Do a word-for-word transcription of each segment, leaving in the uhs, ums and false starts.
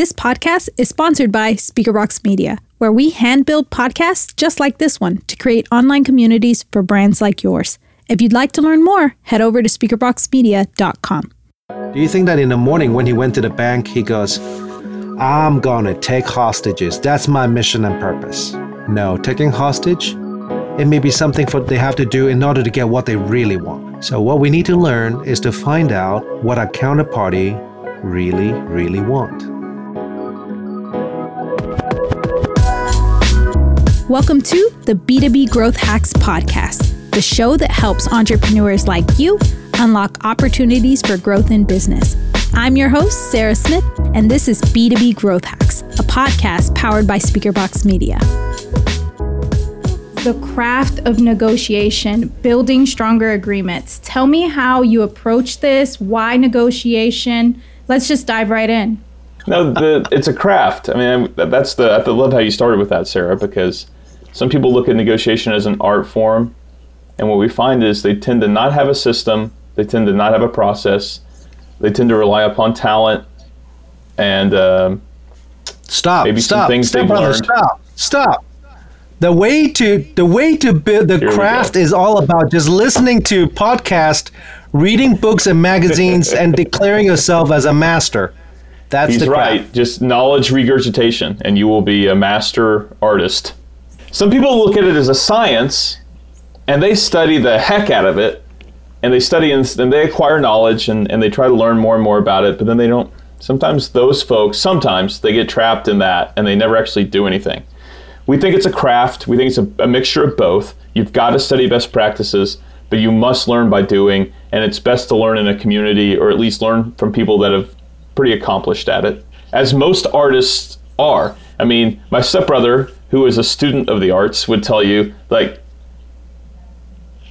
This podcast is sponsored by Speakerbox Media, where we hand-build podcasts just like this one to create online communities for brands like yours. If you'd like to learn more, head over to speakerbox media dot com. Do you think that in the morning when he went to the bank, he goes, I'm gonna take hostages. That's my mission and purpose. No, taking hostage, it may be something for they have to do in order to get what they really want. So what we need to learn is to find out what our counterparty really, really want. Welcome to the B two B Growth Hacks podcast, the show that helps entrepreneurs like you unlock opportunities for growth in business. I'm your host, Sarah Smith, and this is B two B Growth Hacks, a podcast powered by Speakerbox Media. The craft of negotiation, building stronger agreements. Tell me how you approach this, why negotiation? Let's just dive right in. No, the, it's a craft. I mean, that's the, I love how you started with that, Sarah, because some people look at negotiation as an art form, and what we find is they tend to not have a system, they tend to not have a process, they tend to rely upon talent, and um, stop, maybe stop, some things stop, they've brother, learned. Stop, stop. The way to the way to build the Here craft is all about just listening to podcasts, reading books and magazines, and declaring yourself as a master. That's He's the craft. Right. Just knowledge regurgitation, and you will be a master artist. Some people look at it as a science, and they study the heck out of it, and they study and, and they acquire knowledge, and, and they try to learn more and more about it, but then they don't. Sometimes those folks, sometimes they get trapped in that, and they never actually do anything. We think it's a craft. We think it's a, a mixture of both. You've got to study best practices, but you must learn by doing. And it's best to learn in a community, or at least learn from people that have pretty accomplished at it, as most artists are. I mean, my stepbrother, who is a student of the arts, would tell you, like,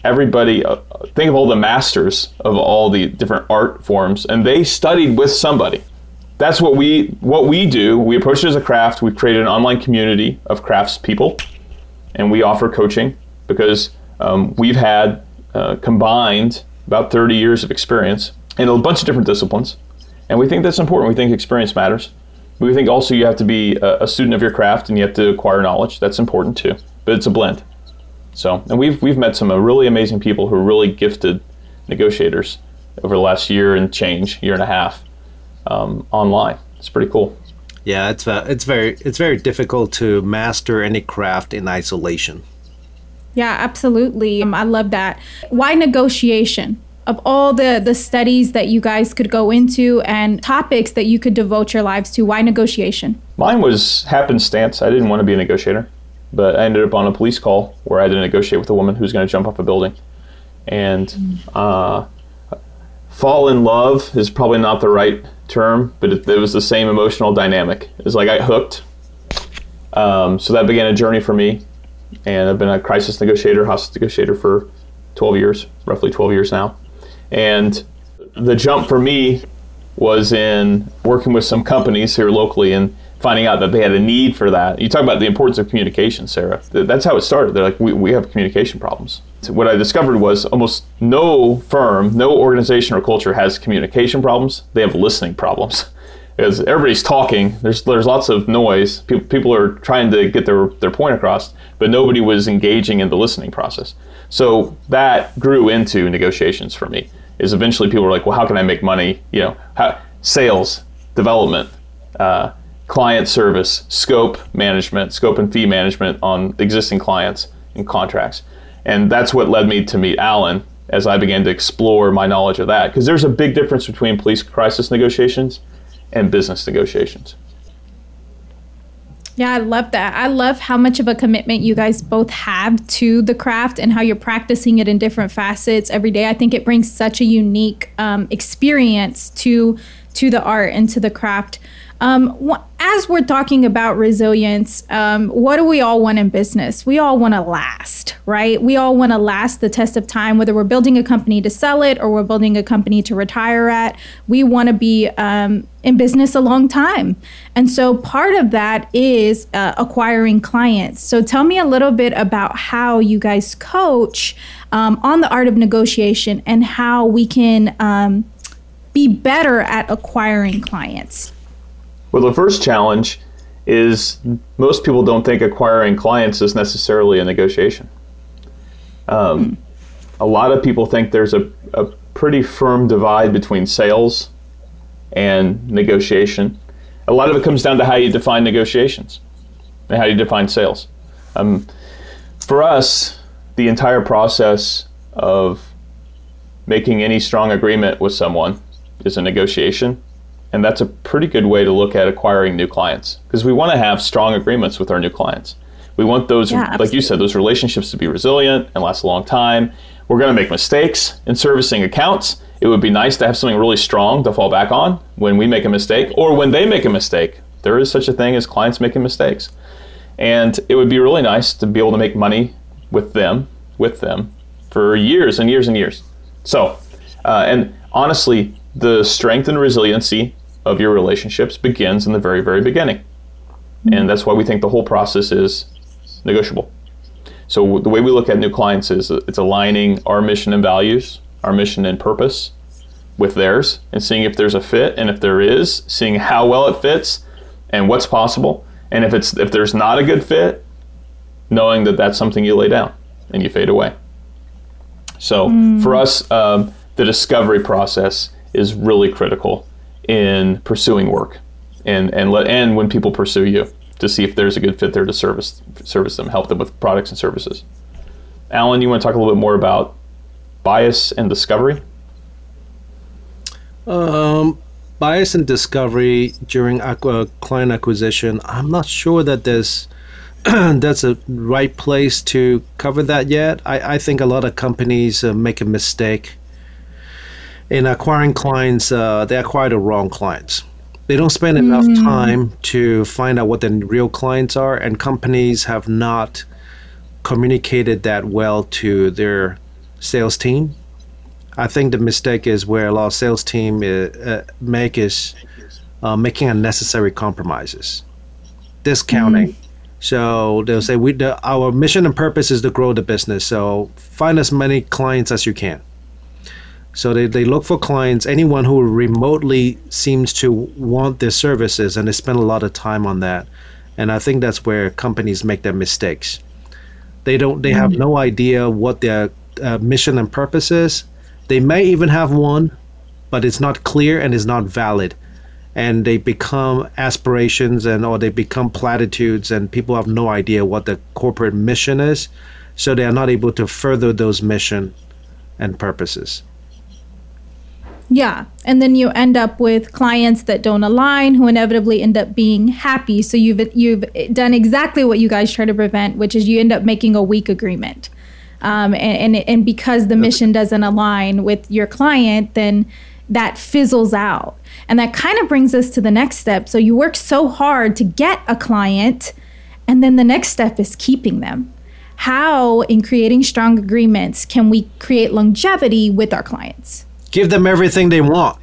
everybody, uh, think of all the masters of all the different art forms, and they studied with somebody. That's what we what we do. We approach it as a craft. We've created an online community of craftspeople, and we offer coaching because um, we've had uh, combined about thirty years of experience in a bunch of different disciplines, and we think that's important. We think experience matters. We think also you have to be a, a student of your craft, and you have to acquire knowledge. That's important too, but it's a blend. So, and we've we've met some really amazing people who are really gifted negotiators over the last year and change, year and a half. Um, online. It's pretty cool. Yeah, it's uh, it's very it's very difficult to master any craft in isolation. Yeah, absolutely. Um, I love that. Why negotiation? Of all the, the studies that you guys could go into and topics that you could devote your lives to, why negotiation? Mine was happenstance. I didn't want to be a negotiator, but I ended up on a police call where I had to negotiate with a woman who's going to jump off a building. And uh, fall in love is probably not the right term, but it, it was the same emotional dynamic. It's like I got hooked. Um, so that began a journey for me, and I've been a crisis negotiator, hostage negotiator for twelve years, roughly twelve years now. And the jump for me was in working with some companies here locally and finding out that they had a need for that. You talk about the importance of communication, Sarah. That's how it started. They're like, we, we have communication problems. So what I discovered was almost no firm, no organization or culture has communication problems. They have listening problems. Because everybody's talking, there's there's lots of noise. People people are trying to get their, their point across, but nobody was engaging in the listening process. So that grew into negotiations for me, is eventually people were like, well, how can I make money? You know, how, sales, development, uh, client service, scope management, scope and fee management on existing clients and contracts. And that's what led me to meet Alan as I began to explore my knowledge of that. Because there's a big difference between police crisis negotiations and business negotiations. Yeah, I love that. I love how much of a commitment you guys both have to the craft and how you're practicing it in different facets every day. I think it brings such a unique um, experience to to the art and to the craft. Um, wh- as we're talking about resilience, um, what do we all want in business? We all want to last, right? We all want to last the test of time, whether we're building a company to sell it or we're building a company to retire at. We want to be um, in business a long time. And so part of that is uh, acquiring clients. So tell me a little bit about how you guys coach um, on the art of negotiation and how we can um, be better at acquiring clients. Well, the first challenge is most people don't think acquiring clients is necessarily a negotiation. Um, hmm. A lot of people think there's a, a pretty firm divide between sales and negotiation. A lot of it comes down to how you define negotiations and how you define sales. Um, for us, the entire process of making any strong agreement with someone is a negotiation. And that's a pretty good way to look at acquiring new clients, because we want to have strong agreements with our new clients. We want those, yeah, like you said, those relationships to be resilient and last a long time. We're going to make mistakes in servicing accounts. It would be nice to have something really strong to fall back on when we make a mistake or when they make a mistake. There is such a thing as clients making mistakes. And it would be really nice to be able to make money with them, with them for years and years and years. So, uh, and honestly, the strength and resiliency of your relationships begins in the very, very beginning. And that's why we think the whole process is negotiable. So the way we look at new clients is it's aligning our mission and values, our mission and purpose with theirs, and seeing if there's a fit, and if there is, seeing how well it fits and what's possible. And if it's if there's not a good fit, knowing that that's something you lay down and you fade away. So mm. for us, um, the discovery process is really critical in pursuing work, and and let and when people pursue you, to see if there's a good fit there to service service them, help them with products and services. Alan, you want to talk a little bit more about bias and discovery? Um, bias and discovery during aqua, client acquisition. I'm not sure that there's that's a right place to cover that yet. I, I think a lot of companies uh, make a mistake in acquiring clients. Uh, they acquire the wrong clients. They don't spend enough time to find out what their real clients are, and companies have not communicated that well to their sales team. I think the mistake is where a lot of sales team uh, make is uh, making unnecessary compromises, discounting. Mm-hmm. So they'll say, "We the, our mission and purpose is to grow the business, so find as many clients as you can." So they, they look for clients, anyone who remotely seems to want their services, and they spend a lot of time on that. And I think that's where companies make their mistakes. They don't. They have no idea what their uh, mission and purpose is. They may even have one, but it's not clear and it's not valid. And they become aspirations and or they become platitudes, and people have no idea what the corporate mission is. So they are not able to further those mission and purposes. Yeah, and then you end up with clients that don't align, who inevitably end up being happy. So you've you've done exactly what you guys try to prevent, which is you end up making a weak agreement. Um, and, and and because the mission doesn't align with your client, then that fizzles out. And that kind of brings us to the next step. So you work so hard to get a client, and then the next step is keeping them. How, in creating strong agreements, can we create longevity with our clients? Give them everything they want.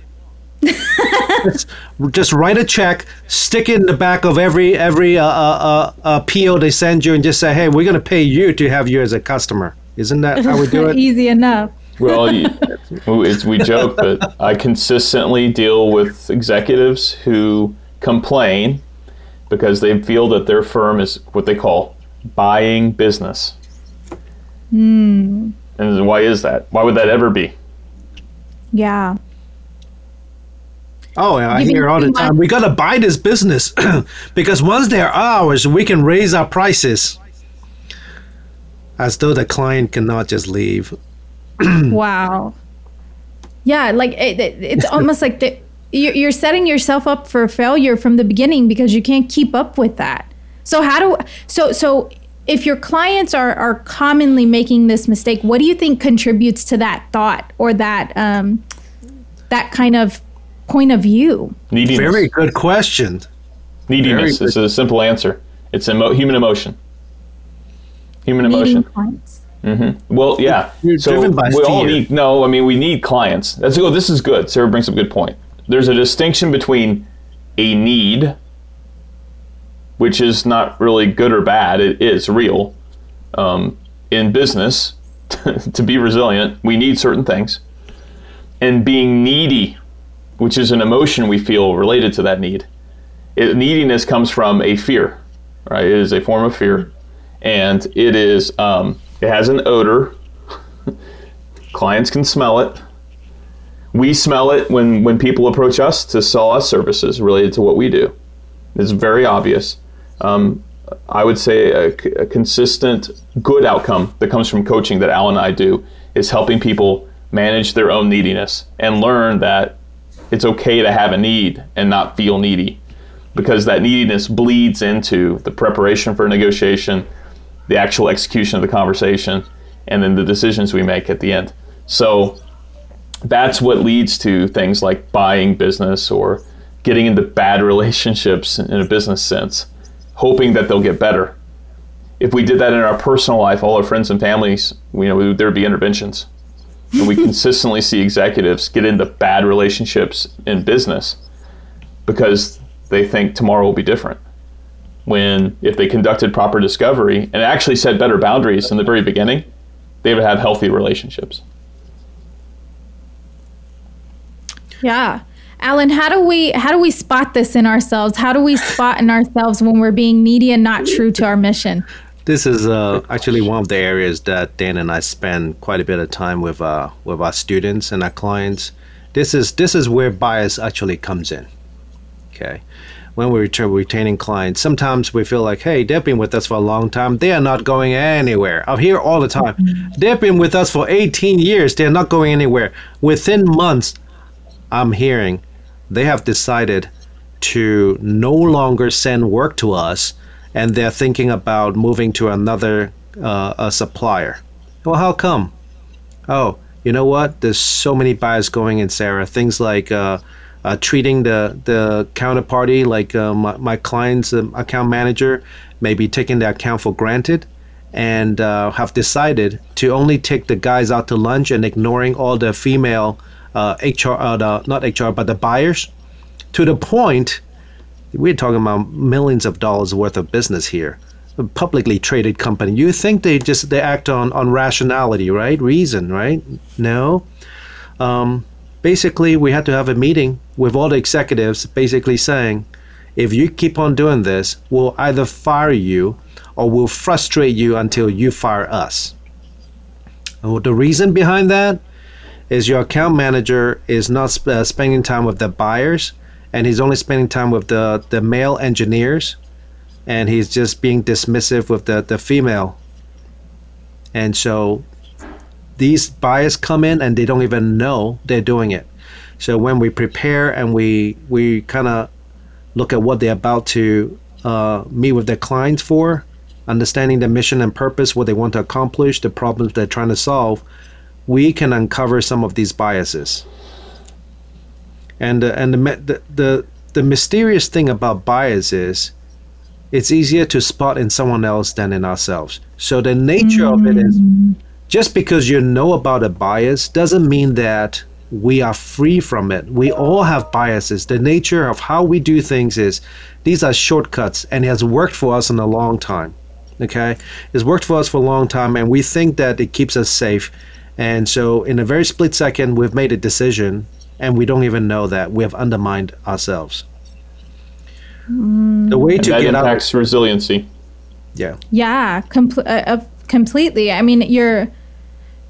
just, just write a check, stick it in the back of every every uh, uh, uh, P O they send you, and just say, "Hey, we're going to pay you to have you as a customer." Isn't that how we do it? Easy enough. Well, it's, we joke, but I consistently deal with executives who complain because they feel that their firm is what they call buying business. Mm. And why is that? Why would that ever be? Yeah. Oh, I Giving hear all the time, we got to buy this business because once they're ours, we can raise our prices. As though the client cannot just leave. Wow. Yeah, like it, it, it's almost like the, you're setting yourself up for failure from the beginning because you can't keep up with that. So how do, so, so if your clients are, are commonly making this mistake, what do you think contributes to that thought or that um, that kind of point of view? Neediness. Very good question. Neediness is a simple answer. It's emo- human emotion. Human Needing emotion. Clients. Mm-hmm. Well, yeah. You're so driven by we fear. all need. No, I mean we need clients. That's oh, this is good. Sarah brings up a good point. There's a distinction between a need, which is not really good or bad, it is real. Um, in business, to be resilient, we need certain things. And being needy, which is an emotion we feel related to that need. it, neediness comes from a fear, right? It is a form of fear, and it is um, it has an odor. Clients can smell it. We smell it when, when people approach us to sell us services related to what we do. It's very obvious. Um, I would say a, a consistent good outcome that comes from coaching that Al and I do is helping people manage their own neediness and learn that it's okay to have a need and not feel needy, because that neediness bleeds into the preparation for negotiation, the actual execution of the conversation, and then the decisions we make at the end. So that's what leads to things like buying business or getting into bad relationships in a business sense, hoping that they'll get better. If we did that in our personal life, all our friends and families, you know, there'd be interventions. And we consistently see executives get into bad relationships in business because they think tomorrow will be different. When if they conducted proper discovery and actually set better boundaries in the very beginning, they would have healthy relationships. Yeah. Alan, how do we how do we spot this in ourselves? How do we spot in ourselves when we're being needy and not true to our mission? This is uh, actually one of the areas that Dan and I spend quite a bit of time with uh, with our students and our clients. This is this is where bias actually comes in. Okay, when we're retaining clients, sometimes we feel like, hey, they've been with us for a long time. They are not going anywhere. I'm here all the time. They've been with us for eighteen years. They're not going anywhere. Within months, I'm hearing they have decided to no longer send work to us, and they're thinking about moving to another uh, a supplier. Well, how come? Oh, you know what? There's so many bias going in, Sarah. Things like uh, uh, treating the, the counterparty, like uh, my, my client's um, account manager, maybe taking their account for granted, and uh, have decided to only take the guys out to lunch and ignoring all the female Uh, H R, uh, the, not H R, but the buyers, to the point we're talking about millions of dollars worth of business here. A publicly traded company. You think they just they act on, on rationality, right? Reason, right? No. Um, basically, we had to have a meeting with all the executives, basically saying, if you keep on doing this, we'll either fire you or we'll frustrate you until you fire us. And the reason behind that is your account manager is not sp- uh, spending time with the buyers, and he's only spending time with the, the male engineers, and he's just being dismissive with the, the female. And so these buyers come in and they don't even know they're doing it. So when we prepare and we we kind of look at what they're about to uh, meet with their clients for, understanding the mission and purpose, what they want to accomplish, the problems they're trying to solve, we can uncover some of these biases. And uh, and the, the the the mysterious thing about bias is it's easier to spot in someone else than in ourselves. So the nature mm. of it is, just because you know about a bias doesn't mean that we are free from it. We all have biases. The nature of how we do things is these are shortcuts, and it has worked for us in a long time. Okay? It's worked for us for a long time, and we think that it keeps us safe. And so in a very split second, we've made a decision, and we don't even know that we have undermined ourselves. Mm. The way and to that get impacts out, resiliency. Yeah. Yeah, com- uh, completely. I mean, you're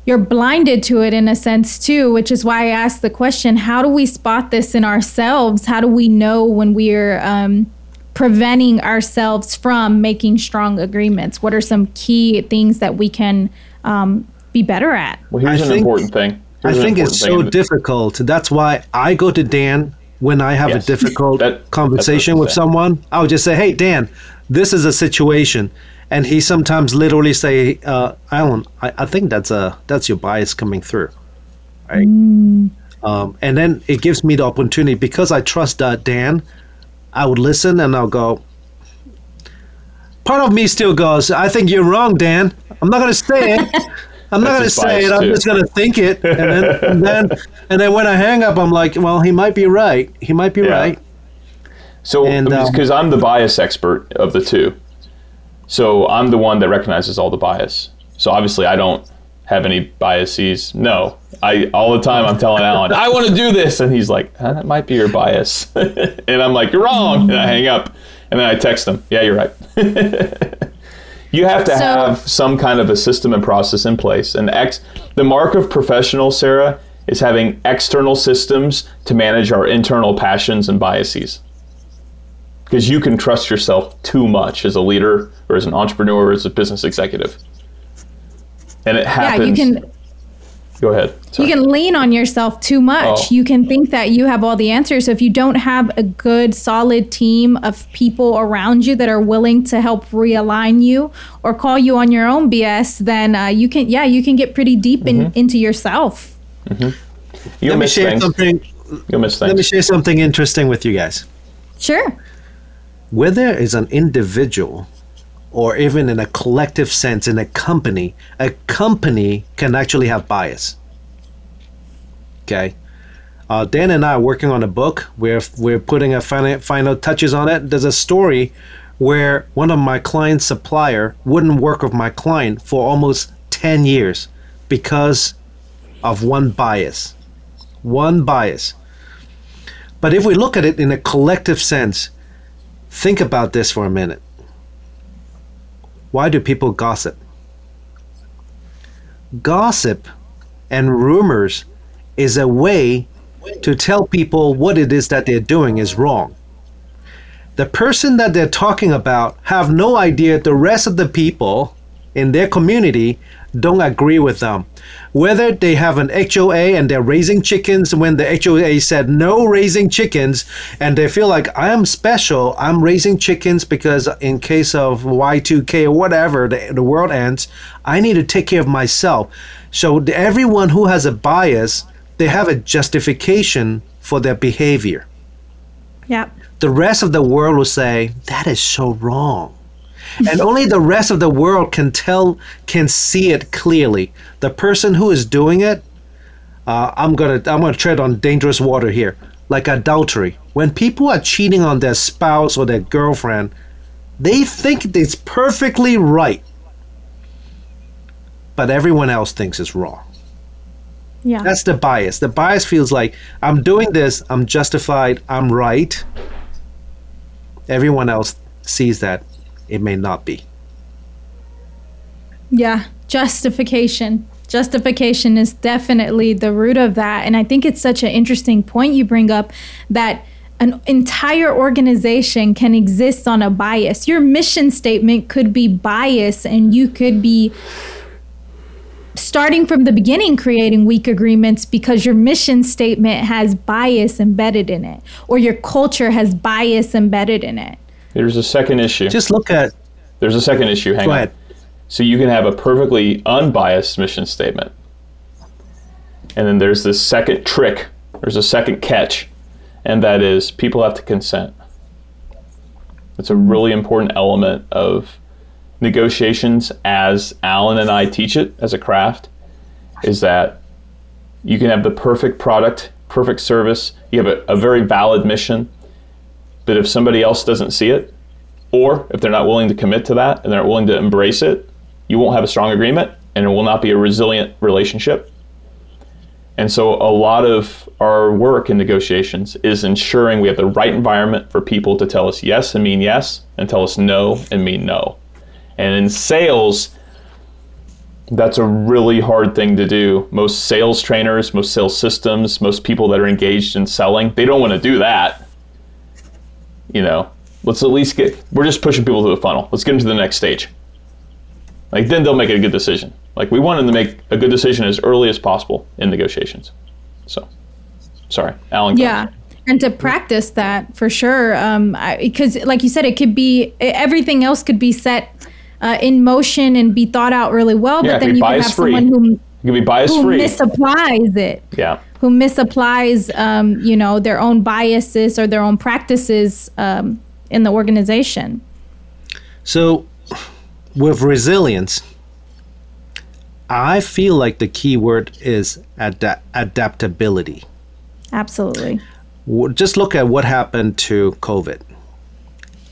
you're blinded to it in a sense too, which is why I asked the question: how do we spot this in ourselves? How do we know when we're um, preventing ourselves from making strong agreements? What are some key things that we can Um, be better at? Well, here's I an think, important thing. Here's I think it's so thing. difficult. That's why I go to Dan when I have yes, a difficult that, conversation with someone. I'll just say, hey, Dan, this is a situation. And he sometimes literally say, uh, Alan, I, I think that's a, that's your bias coming through. Right? Mm. Um, and then it gives me the opportunity, because I trust that Dan, I would listen and I'll go, part of me still goes, I think you're wrong, Dan. I'm not going to say it. I'm not going to say it. Too. I'm just going to think it. And then, and then and then when I hang up, I'm like, well, he might be right. He might be yeah. right. So because um, I'm the bias expert of the two. So I'm the one that recognizes all the bias. So obviously I don't have any biases. No, I all the time I'm telling Alan, I want to do this. And he's like, huh, that might be your bias. And I'm like, you're wrong. And I hang up. And then I text him, yeah, you're right. You have to so, have some kind of a system and process in place. And ex- the mark of professional, Sarah, is having external systems to manage our internal passions and biases. Because you can trust yourself too much as a leader or as an entrepreneur or as a business executive. And it happens. Yeah, you can, Go ahead. Sorry. You can lean on yourself too much. Oh. You can think that you have all the answers. So if you don't have a good, solid team of people around you that are willing to help realign you or call you on your own B S, then uh, you can, yeah, you can get pretty deep in, mm-hmm. into yourself. Mm-hmm. You'll let miss me share things. something. You'll miss things. Let me share something interesting with you guys. Sure. Whether it's an individual or even in a collective sense in a company, a company can actually have bias. Okay. Uh, Dan and I are working on a book. We're, we're putting a final, final touches on it. There's a story where one of my client's supplier wouldn't work with my client for almost ten years because of one bias. One bias. But if we look at it in a collective sense, think about this for a minute. Why do people gossip? Gossip and rumors is a way to tell people what it is that they're doing is wrong. The person that they're talking about have no idea the rest of the people in their community don't agree with them. Whether they have an H O A and they're raising chickens when the H O A said no raising chickens, and they feel like I am special, I'm raising chickens because in case of Y two K or whatever, the, the world ends, I need to take care of myself. So everyone who has a bias, they have a justification for their behavior. Yeah. The rest of the world will say, that is so wrong. And only the rest of the world can tell, can see it clearly. The person who is doing it, uh, I'm gonna, I'm gonna tread on dangerous water here, like adultery. When people are cheating on their spouse or their girlfriend, they think it's perfectly right, but everyone else thinks it's wrong. Yeah, that's the bias. The bias feels like I'm doing this, I'm justified, I'm right. Everyone else sees that. It may not be. Yeah, justification. Justification is definitely the root of that. And I think it's such an interesting point you bring up that an entire organization can exist on a bias. Your mission statement could be biased, and you could be starting from the beginning creating weak agreements because your mission statement has bias embedded in it, or your culture has bias embedded in it. There's a second issue. Just look at... There's a second issue. Hang on. Go ahead. So you can have a perfectly unbiased mission statement. And then there's this second trick. There's a second catch. And that is people have to consent. It's a really important element of negotiations as Alan and I teach it as a craft, is that you can have the perfect product, perfect service. You have a, a very valid mission. But if somebody else doesn't see it, or if they're not willing to commit to that and they're not willing to embrace it, you won't have a strong agreement and it will not be a resilient relationship. And so a lot of our work in negotiations is ensuring we have the right environment for people to tell us yes and mean yes, and tell us no and mean no. And in sales, that's a really hard thing to do. Most sales trainers, most sales systems, most people that are engaged in selling, they don't want to do that. You know, let's at least get, we're just pushing people to the funnel. Let's get them to the next stage. Like, then they'll make a good decision. Like, we want them to make a good decision as early as possible in negotiations. So, sorry, Alan. Yeah. And to practice that for sure. Um, because like you said, it could be, everything else could be set uh, in motion and be thought out really well. Yeah, but then you can have free. someone who, can be bias who free. misapplies it. Yeah. Who misapplies, um, you know, their own biases or their own practices um, in the organization. So with resilience, I feel like the key word is ad- adaptability. Absolutely. Just look at what happened to COVID.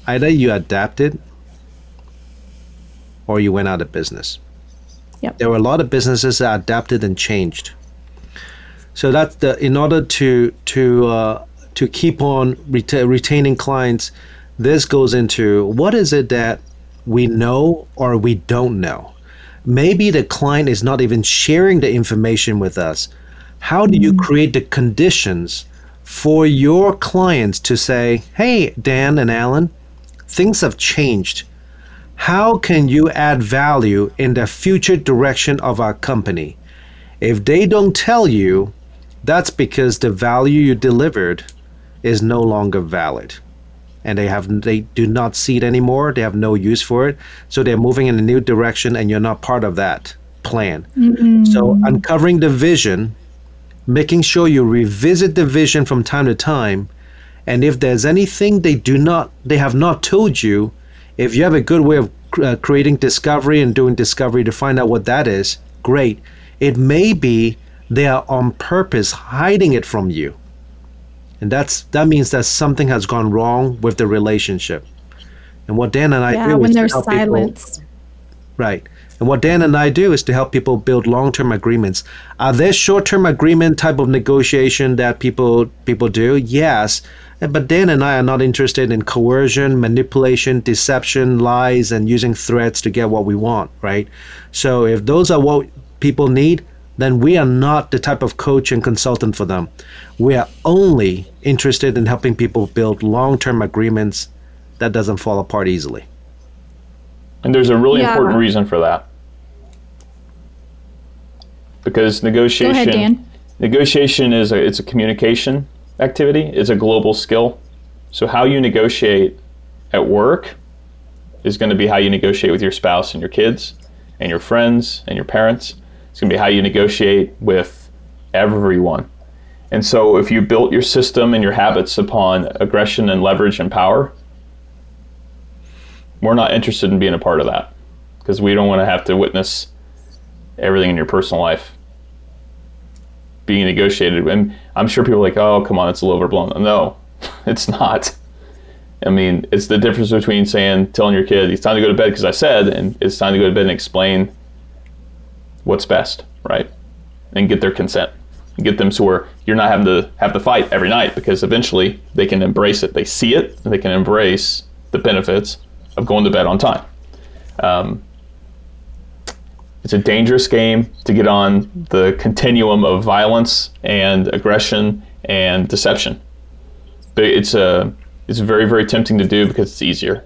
Either you adapted or you went out of business. Yep. There were a lot of businesses that adapted and changed. So that's the, in order to to uh, to keep on reta- retaining clients, this goes into what is it that we know or we don't know. Maybe the client is not even sharing the information with us. How do you create the conditions for your clients to say, hey, Dan and Alan, things have changed. How can you add value in the future direction of our company? If they don't tell you, that's because the value you delivered is no longer valid. And they have they do not see it anymore. They have no use for it. So they're moving in a new direction and you're not part of that plan. Mm-hmm. So uncovering the vision, making sure you revisit the vision from time to time. And if there's anything they do not, they have not told you, if you have a good way of uh, creating discovery and doing discovery to find out what that is, great. It may be they are on purpose hiding it from you. And that's that means that something has gone wrong with the relationship. And what Dan and I yeah, do when is there's to help silence. People, right. And what Dan and I do is to help people build long-term agreements. Are there short-term agreement type of negotiation that people people do? Yes. But Dan and I are not interested in coercion, manipulation, deception, lies, and using threats to get what we want, right? So if those are what people need, then we are not the type of coach and consultant for them. We are only interested in helping people build long-term agreements that doesn't fall apart easily. And there's a really yeah. important reason for that. Because negotiation Go ahead, Dan. negotiation is a it's a communication activity. It's a global skill. So how you negotiate at work is going to be how you negotiate with your spouse and your kids and your friends and your parents. It's going to be how you negotiate with everyone. And so if you built your system and your habits upon aggression and leverage and power, we're not interested in being a part of that because we don't want to have to witness everything in your personal life being negotiated. And I'm sure people are like, oh, come on, it's a little overblown. No, it's not. I mean, it's the difference between saying, telling your kid, it's time to go to bed because I said, and it's time to go to bed and explain what's best, right? And get their consent. Get them to where you're not having to have the fight every night because eventually they can embrace it. They see it and they can embrace the benefits of going to bed on time. Um, it's a dangerous game to get on the continuum of violence and aggression and deception. But it's a, it's very, very tempting to do because it's easier.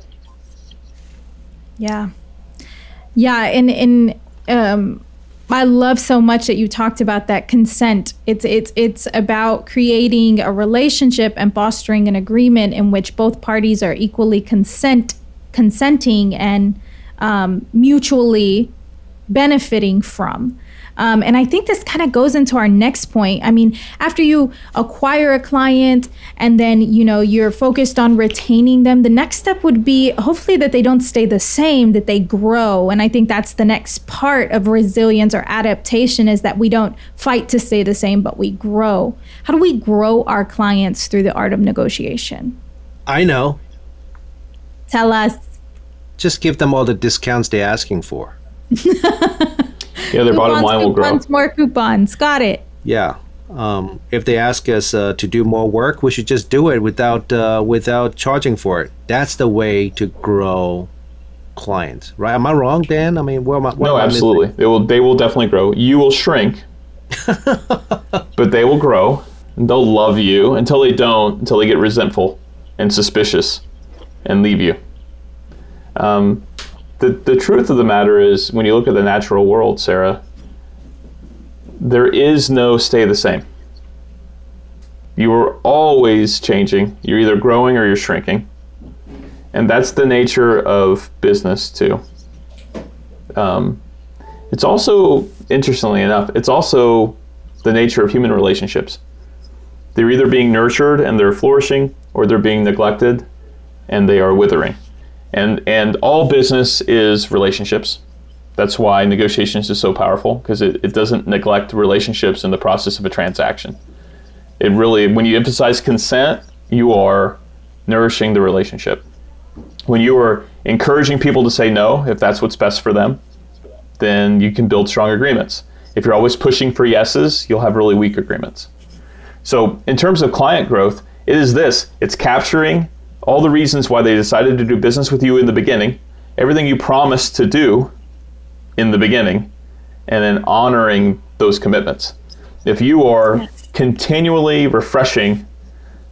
Yeah. Yeah, and, and um, I love so much that you talked about that consent. It's it's it's about creating a relationship and fostering an agreement in which both parties are equally consent consenting and um, mutually benefiting from. Um, and I think this kind of goes into our next point. I mean, after you acquire a client and then, you know, you're focused on retaining them, the next step would be hopefully that they don't stay the same, that they grow. And I think that's the next part of resilience or adaptation is that we don't fight to stay the same, but we grow. How do we grow our clients through the art of negotiation? I know. Tell us. Just give them all the discounts they're asking for. Yeah, their coupons, bottom line coupons, will grow. Coupons, more coupons. Got it. Yeah. Um, if they ask us uh, to do more work, we should just do it without uh, without charging for it. That's the way to grow clients, right? Am I wrong, Dan? I mean, where am I? Where no, am I absolutely. Missing? They will. They will definitely grow. You will shrink, but they will grow, and they'll love you until they don't. Until they get resentful and suspicious, and leave you. Um. The the truth of the matter is, when you look at the natural world, Sarah, there is no stay the same. You are always changing. You're either growing or you're shrinking. And that's the nature of business, too. Um, it's also, interestingly enough, it's also the nature of human relationships. They're either being nurtured and they're flourishing, or they're being neglected and they are withering. And and all business is relationships. That's why negotiations is so powerful, because it, it doesn't neglect relationships in the process of a transaction. It really, when you emphasize consent, you are nourishing the relationship. When you are encouraging people to say no, if that's what's best for them, then you can build strong agreements. If you're always pushing for yeses, you'll have really weak agreements. So in terms of client growth, it is this. It's capturing all the reasons why they decided to do business with you in the beginning, everything you promised to do in the beginning, and then honoring those commitments. If you are continually refreshing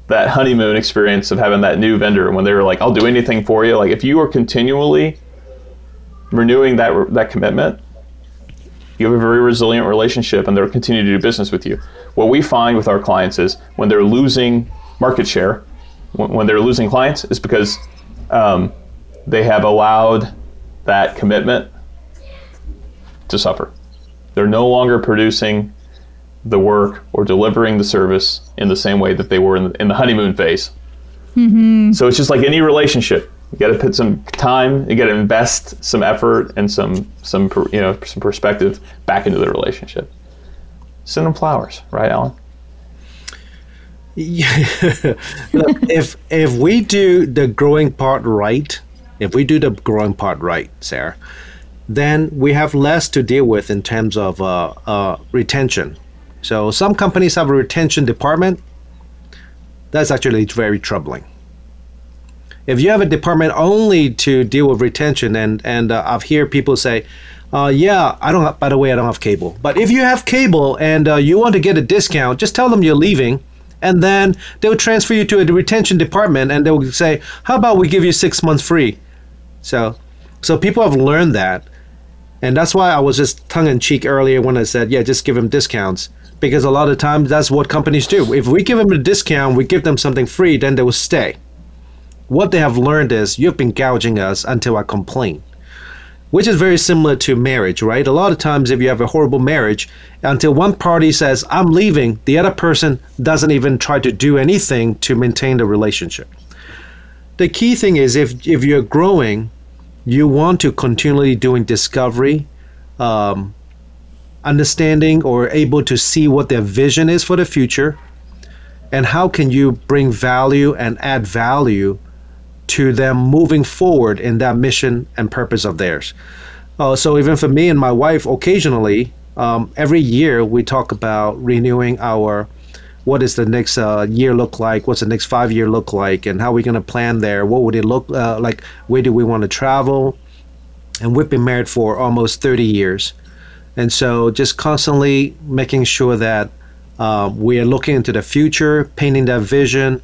that honeymoon experience of having that new vendor when they were like, I'll do anything for you. Like if you are continually renewing that that commitment, you have a very resilient relationship and they'll continue to do business with you. What we find with our clients is when they're losing market share, when, when they're losing clients, is because um, they have allowed that commitment to suffer. They're no longer producing the work or delivering the service in the same way that they were in the, in the honeymoon phase. Mm-hmm. So it's just like any relationship. You got to put some time, you got to invest some effort and some, some you know, some perspective back into the relationship. Send them flowers, right, Alan? Yeah. Look, if if we do the growing part right, if we do the growing part right, Sarah, then we have less to deal with in terms of uh, uh, retention. So some companies have a retention department. That's actually very troubling. If you have a department only to deal with retention, and and uh, I've heard people say, uh, yeah, I don't have, by the way, I don't have cable. But if you have cable and uh, you want to get a discount, just tell them you're leaving, and then they'll transfer you to a retention department, and they'll say, how about we give you six months free? So, so people have learned that. And that's why I was just tongue-in-cheek earlier when I said, yeah, just give them discounts. Because a lot of times that's what companies do. If we give them a discount, we give them something free, then they will stay. What they have learned is, you've been gouging us until I complain. Which is very similar to marriage, right? A lot of times if you have a horrible marriage, until one party says, I'm leaving, the other person doesn't even try to do anything to maintain the relationship. The key thing is, if, if you're growing, you want to continually doing discovery, um, understanding, or able to see what their vision is for the future, and how can you bring value and add value to them moving forward in that mission and purpose of theirs. Uh, so even for me and my wife, occasionally, um, every year we talk about renewing our, what is the next uh, year look like? What's the next five year look like? And how are we going to plan there? What would it look uh, like? Where do we want to travel? And we've been married for almost thirty years. And so just constantly making sure that uh, we are looking into the future, painting that vision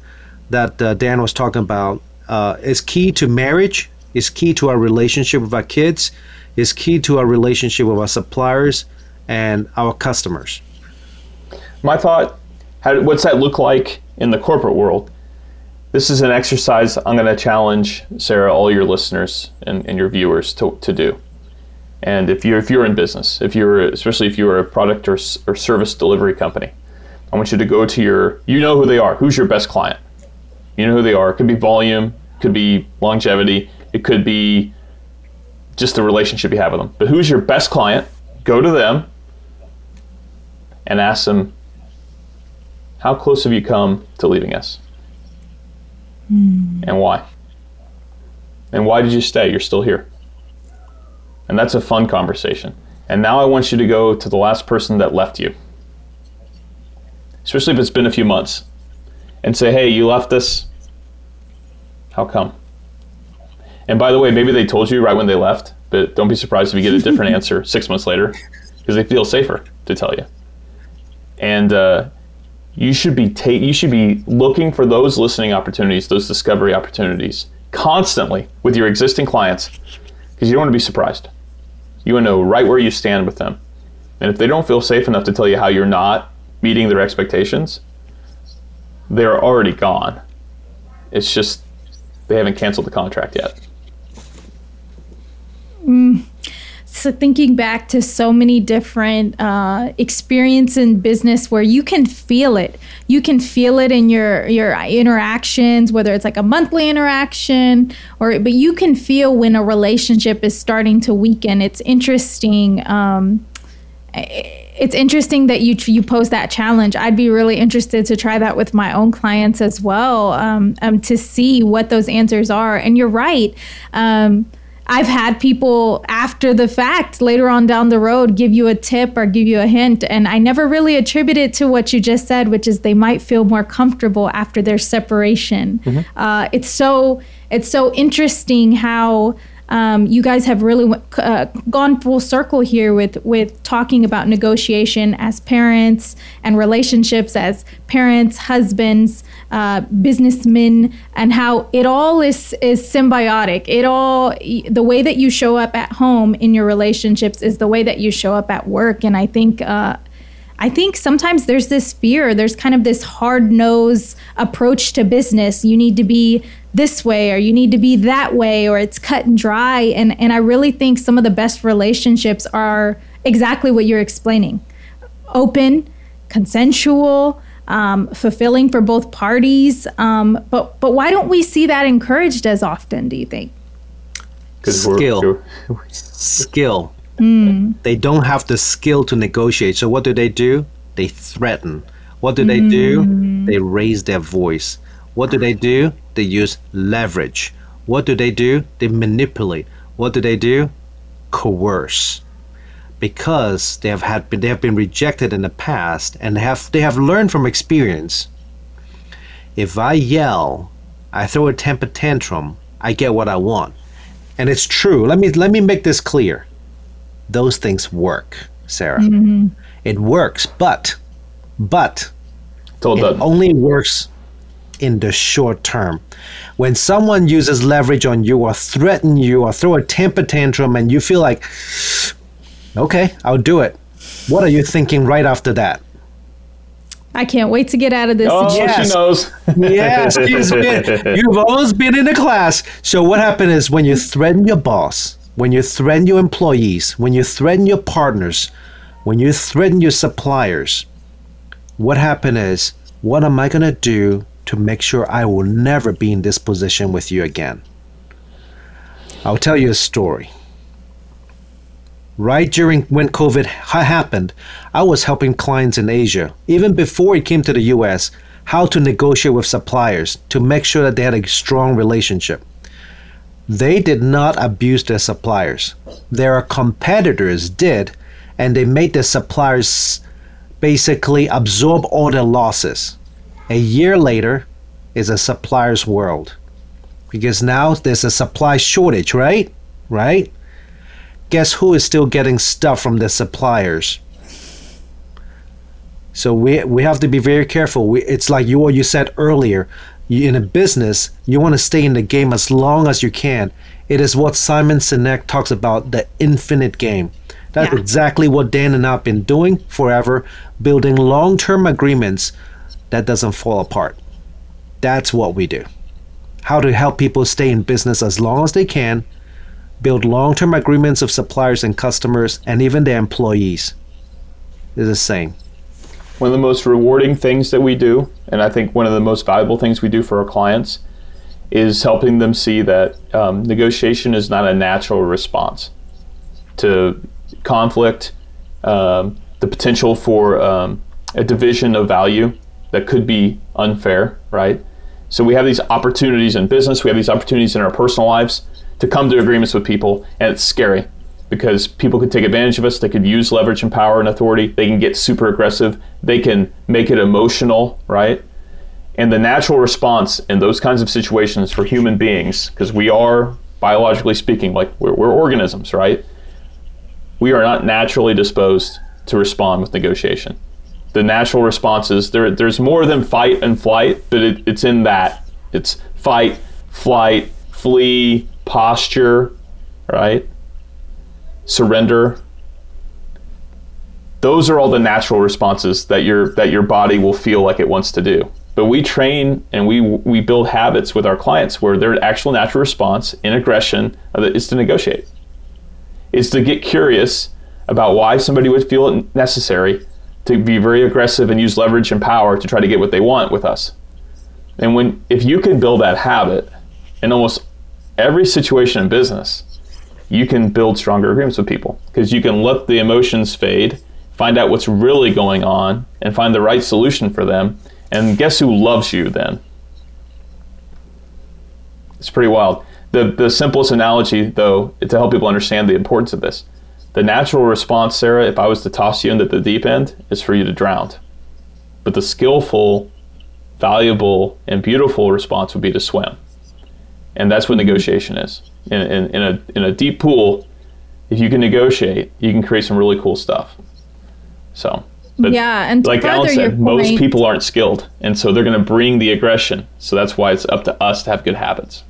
that uh, Dan was talking about uh, is key to marriage, is key to our relationship with our kids, is key to our relationship with our suppliers and our customers. My thought, How, what's that look like in the corporate world? This is an exercise I'm going to challenge, Sarah, all your listeners and, and your viewers to, to do. And if you're if you're in business, if you're especially if you're a product or, or service delivery company, I want you to go to your, you know who they are. Who's your best client? You know who they are. It could be volume, could be longevity, it could be just the relationship you have with them. But who's your best client? Go to them and ask them, how close have you come to leaving us? Mm. And why? And why did you stay? You're still here. And that's a fun conversation. And now I want you to go to the last person that left you, especially if it's been a few months, and say, hey, you left us. How come? And by the way, maybe they told you right when they left, but don't be surprised if you get a different answer six months later, because they feel safer to tell you. And, uh, You should be ta- you should be looking for those listening opportunities, those discovery opportunities, constantly with your existing clients, because you don't want to be surprised. You want to know right where you stand with them. And if they don't feel safe enough to tell you how you're not meeting their expectations, they're already gone. It's just they haven't canceled the contract yet. Mm. So thinking back to so many different uh, experience in business where you can feel it. You can feel it in your, your interactions, whether it's like a monthly interaction, or but you can feel when a relationship is starting to weaken. It's interesting. Um, it's interesting that you you pose that challenge. I'd be really interested to try that with my own clients as well, um, um, to see what those answers are. And you're right. Um, I've had people after the fact, later on down the road, give you a tip or give you a hint. And I never really attribute it to what you just said, which is they might feel more comfortable after their separation. Mm-hmm. Uh, it's so it's so interesting how um, you guys have really uh, gone full circle here with, with talking about negotiation as parents and relationships as parents, husbands, Uh, businessmen, and how it all is is symbiotic. It all, the way that you show up at home in your relationships is the way that you show up at work. And I think uh, I think sometimes there's this fear, there's kind of this hard-nosed approach to business. You need to be this way, or you need to be that way, or it's cut and dry. And and I really think some of the best relationships are exactly what you're explaining: open, consensual, Um, fulfilling for both parties. Um, but but why don't we see that encouraged as often, do you think? Skill. Skill. Mm. They don't have the skill to negotiate. So what do they do? They threaten. What do they mm. do? They raise their voice. What do they do? They use leverage. What do they do? They manipulate. What do they do? Coerce. Because they have had they have been rejected in the past, and they have they have learned from experience. If I yell, I throw a temper tantrum, I get what I want. And it's true. Let me let me make this clear. Those things work, Sarah. Mm-hmm. It works, but but Told it that. only works in the short term. When someone uses leverage on you or threaten you or throw a temper tantrum and you feel like, okay, I'll do it. What are you thinking right after that? I can't wait to get out of this. Oh, yes. She knows. Yes, she's been, you've always been in the class. So what happened is when you threaten your boss, when you threaten your employees, when you threaten your partners, when you threaten your suppliers, what happened is, what am I going to do to make sure I will never be in this position with you again? I'll tell you a story. Right during when COVID ha- happened, I was helping clients in Asia, even before it came to the U S, how to negotiate with suppliers to make sure that they had a strong relationship. They did not abuse their suppliers. Their competitors did, and they made their suppliers basically absorb all their losses. A year later is a supplier's world, because now there's a supply shortage, right? Right? Guess who is still getting stuff from the suppliers? So we we have to be very careful. We, it's like you you said earlier, you, in a business, you want to stay in the game as long as you can. It is what Simon Sinek talks about, the infinite game. That's yeah. exactly what Dan and I have been doing forever, building long-term agreements that doesn't fall apart. That's what we do. How to help people stay in business as long as they can, build long-term agreements of suppliers and customers and even their employees. It's the same. One of the most rewarding things that we do, and I think one of the most valuable things we do for our clients, is helping them see that um, negotiation is not a natural response to conflict, um, the potential for um, a division of value that could be unfair, right? So we have these opportunities in business, we have these opportunities in our personal lives to come to agreements with people, and it's scary because people could take advantage of us. They could use leverage and power and authority. They can get super aggressive. They can make it emotional, right? And the natural response in those kinds of situations for human beings, because we are, biologically speaking, like we're, we're organisms, right? We are not naturally disposed to respond with negotiation. The natural responses, there, there's more than fight and flight, but it, it's in that. It's fight, flight, flee, posture, right? Surrender. Those are all the natural responses that your that your body will feel like it wants to do. But we train and we we build habits with our clients where their actual natural response in aggression is to negotiate. It's to get curious about why somebody would feel it necessary to be very aggressive and use leverage and power to try to get what they want with us. And when if you can build that habit in almost every situation in business, you can build stronger agreements with people because you can let the emotions fade, find out what's really going on, and find the right solution for them. And guess who loves you then? It's pretty wild. The, the simplest analogy, though, to help people understand the importance of this, the natural response, Sarah, if I was to toss you into the deep end, is for you to drown. But the skillful, valuable, and beautiful response would be to swim. And that's what negotiation is. In, in, in, a, in a deep pool, if you can negotiate, you can create some really cool stuff. So, but yeah, and like Alan said, most point, people aren't skilled. And so they're going to bring the aggression. So that's why it's up to us to have good habits.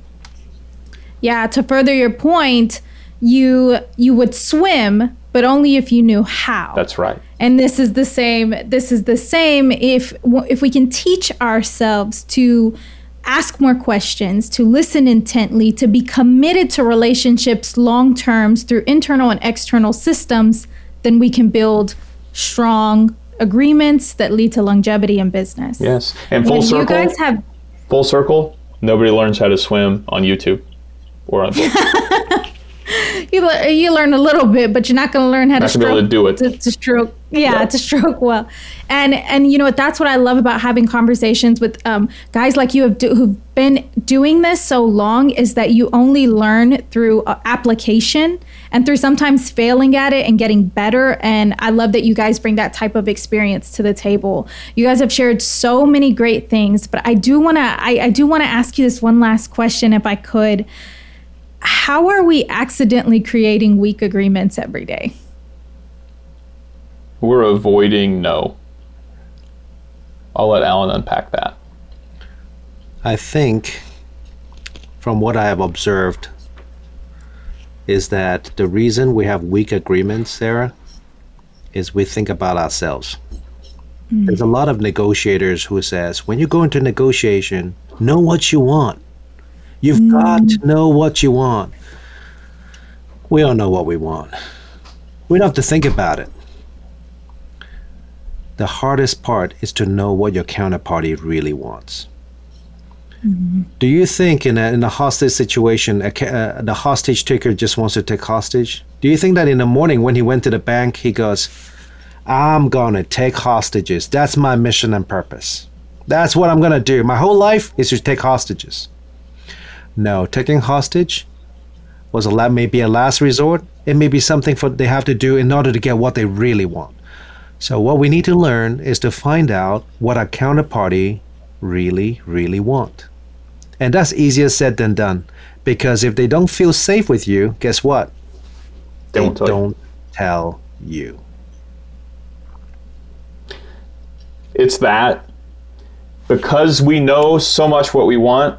Yeah, to further your point, you you would swim, but only if you knew how. That's right. And this is the same. This is the same. If if we can teach ourselves to ask more questions, to listen intently, to be committed to relationships long term through internal and external systems, then we can build strong agreements that lead to longevity in business. Yes, and full and circle. You guys have full circle. Nobody learns how to swim on YouTube. Or on you le- you learn a little bit, but you're not going to learn how not to stroke. Be able to do it. To, to stroke, yeah, yeah, to stroke well. And and you know what? That's what I love about having conversations with um, guys like you have do- who've been doing this so long, is that you only learn through uh, application and through sometimes failing at it and getting better. And I love that you guys bring that type of experience to the table. You guys have shared so many great things, but I do want to I, I do want to ask you this one last question, if I could. How are we accidentally creating weak agreements every day? We're avoiding no. I'll let Alan unpack that. I think from what I have observed is that the reason we have weak agreements, Sarah, is we think about ourselves. Mm-hmm. There's a lot of negotiators who says, when you go into negotiation, know what you want. You've got to know what you want. We all know what we want. We don't have to think about it. The hardest part is to know what your counterparty really wants. Mm-hmm. Do you think in a, in a hostage situation, a, uh, the hostage taker just wants to take hostage? Do you think that in the morning when he went to the bank, he goes, I'm going to take hostages. That's my mission and purpose. That's what I'm going to do. My whole life is to take hostages. No, taking hostage was a la- maybe a last resort. It may be something for they have to do in order to get what they really want. So what we need to learn is to find out what our counterparty really, really want. And that's easier said than done. Because if they don't feel safe with you, guess what? They don't, tell, don't you. tell you. It's that. Because we know so much what we want.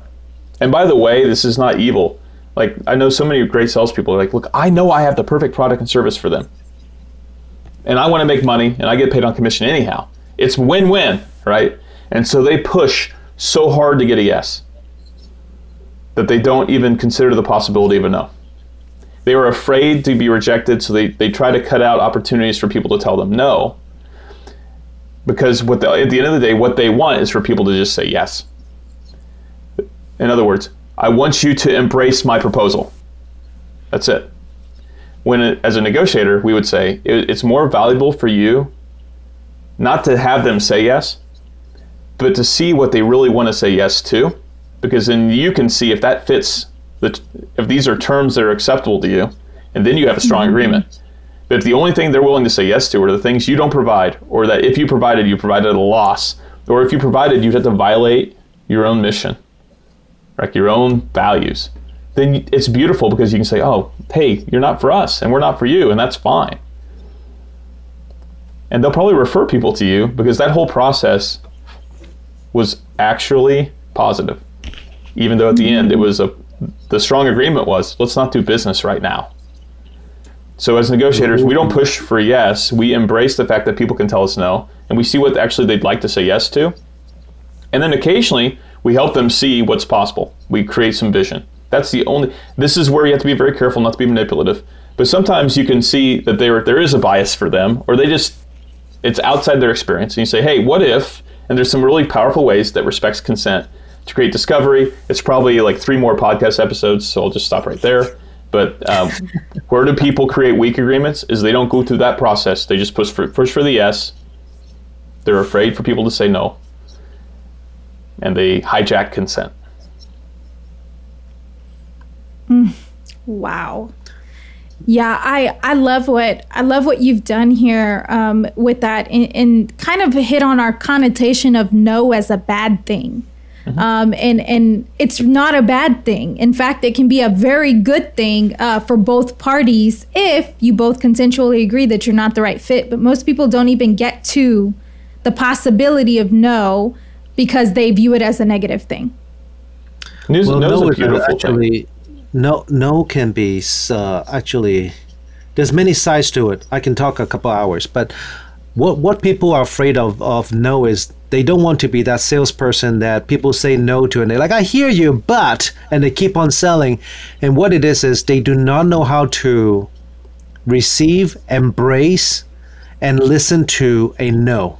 And by the way, this is not evil. Like, I know so many great salespeople are like, look, I know I have the perfect product and service for them. And I want to make money, and I get paid on commission anyhow. It's win-win, right? And so they push so hard to get a yes that they don't even consider the possibility of a no. They are afraid to be rejected, so they, they try to cut out opportunities for people to tell them no. Because what the, at the end of the day, what they want is for people to just say yes. In other words, I want you to embrace my proposal. That's it. When, as a negotiator, we would say, it's more valuable for you not to have them say yes, but to see what they really want to say yes to, because then you can see if that fits, the, if these are terms that are acceptable to you, and then you have a strong mm-hmm. agreement. But if the only thing they're willing to say yes to are the things you don't provide, or that if you provided, you provided at a loss, or if you provided, you'd have to violate your own mission. Like your own values, then it's beautiful because you can say, oh, hey, you're not for us and we're not for you, and that's fine. And they'll probably refer people to you because that whole process was actually positive, even though at the end it was a the strong agreement was, let's not do business right now. So as negotiators, we don't push for yes. We embrace the fact that people can tell us no, and we see what actually they'd like to say yes to. And then occasionally, we help them see what's possible. We create some vision. That's the only, this is where you have to be very careful not to be manipulative. But sometimes you can see that there there is a bias for them, or they just, it's outside their experience. And you say, hey, what if, and there's some really powerful ways that respects consent to create discovery. It's probably like three more podcast episodes, so I'll just stop right there. But um, where do people create weak agreements is they don't go through that process. They just push for, push for the yes. They're afraid for people to say no. And they hijack consent. Mm, wow. Yeah, I, I love what I love what you've done here um, with that, and, and kind of hit on our connotation of no as a bad thing. Mm-hmm. Um, and, and it's not a bad thing. In fact, it can be a very good thing uh, for both parties if you both consensually agree that you're not the right fit. But most people don't even get to the possibility of no because they view it as a negative thing. Well, no is a actually, thing. No, no can be uh, actually, there's many sides to it. I can talk a couple hours, but what what people are afraid of, of no is they don't want to be that salesperson that people say no to and they're like, I hear you, but, and they keep on selling. And what it is, is they do not know how to receive, embrace, and listen to a no.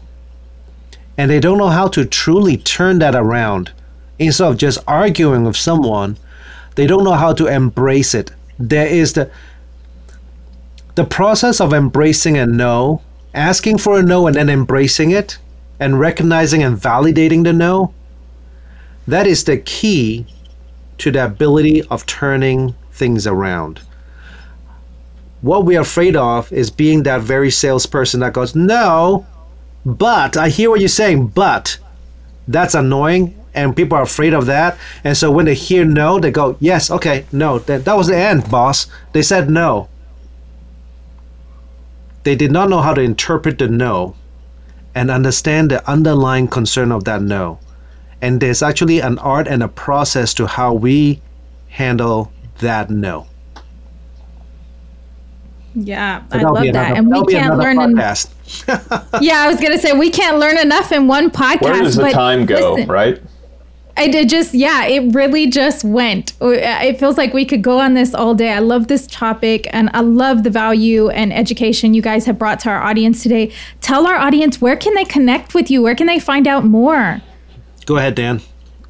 And they don't know how to truly turn that around. Instead of just arguing with someone, they don't know how to embrace it. There is the the process of embracing a no, asking for a no and then embracing it, and recognizing and validating the no. That is the key to the ability of turning things around. What we are afraid of is being that very salesperson that goes, no, but I hear what you're saying, but that's annoying. And people are afraid of that. And so when they hear no, they go, yes, okay, no. That, that was the end, boss. They said no. They did not know how to interpret the no and understand the underlying concern of that no. And there's actually an art and a process to how we handle that no. Yeah, I love that. And we can't learn enough. Yeah, I was going to say, we can't learn enough in one podcast. Where does the time go, right? I did just, yeah, it really just went. It feels like we could go on this all day. I love this topic and I love the value and education you guys have brought to our audience today. Tell our audience, where can they connect with you? Where can they find out more? Go ahead, Dan.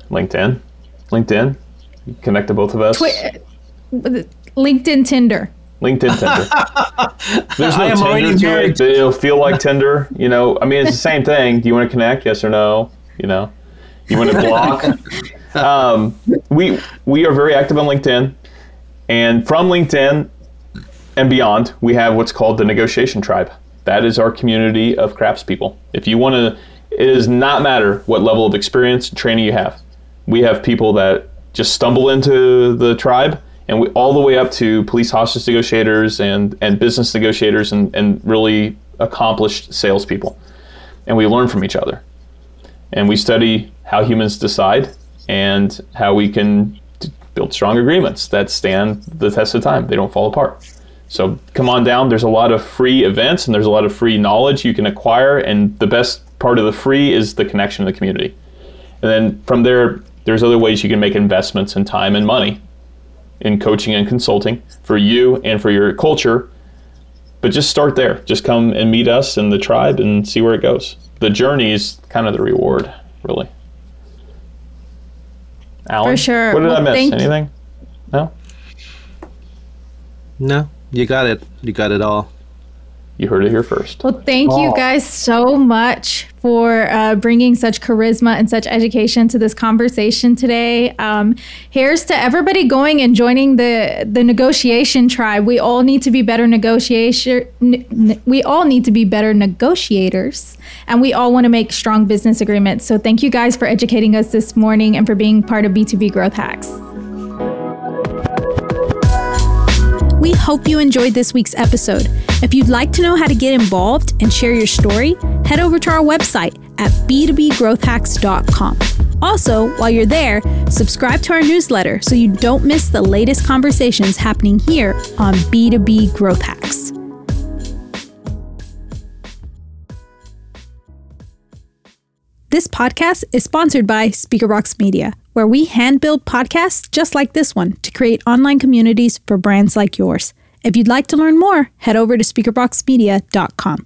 LinkedIn. LinkedIn. Connect to both of us. Twi- LinkedIn, Tinder. LinkedIn, Tinder. There's no Tinder to it. It'll feel like Tinder. You know, I mean, it's the same thing. Do you want to connect? Yes or no? You know? You want to block? um, we we are very active on LinkedIn. And from LinkedIn and beyond, we have what's called the Negotiation Tribe. That is our community of craftspeople. If you want to, it does not matter what level of experience and training you have. We have people that just stumble into the tribe, and we, all the way up to police hostage negotiators and, and business negotiators and, and really accomplished salespeople. And we learn from each other. And we study how humans decide and how we can t- build strong agreements that stand the test of time. They don't fall apart. So come on down. There's a lot of free events and there's a lot of free knowledge you can acquire. And the best part of the free is the connection of the community. And then from there, there's other ways you can make investments in time and money, in coaching and consulting for you and for your culture. But just start there. Just come and meet us in the tribe and see where it goes. The journey is kind of the reward, really. Alan, for sure. What did well, I miss? Anything? No? No, you got it. You got it all. You heard it here first. Well, thank oh. you guys so much for uh, bringing such charisma and such education to this conversation today. Um, here's to everybody going and joining the the negotiation tribe. We all need to be better negotiator. Ne- we all need to be better negotiators, and we all want to make strong business agreements. So, thank you guys for educating us this morning and for being part of B two B Growth Hacks. We hope you enjoyed this week's episode. If you'd like to know how to get involved and share your story, head over to our website at b two b growth hacks dot com. Also, while you're there, subscribe to our newsletter so you don't miss the latest conversations happening here on B two B Growth Hacks. This podcast is sponsored by Speakerbox Media, where we hand-build podcasts just like this one to create online communities for brands like yours. If you'd like to learn more, head over to speakerbox media dot com.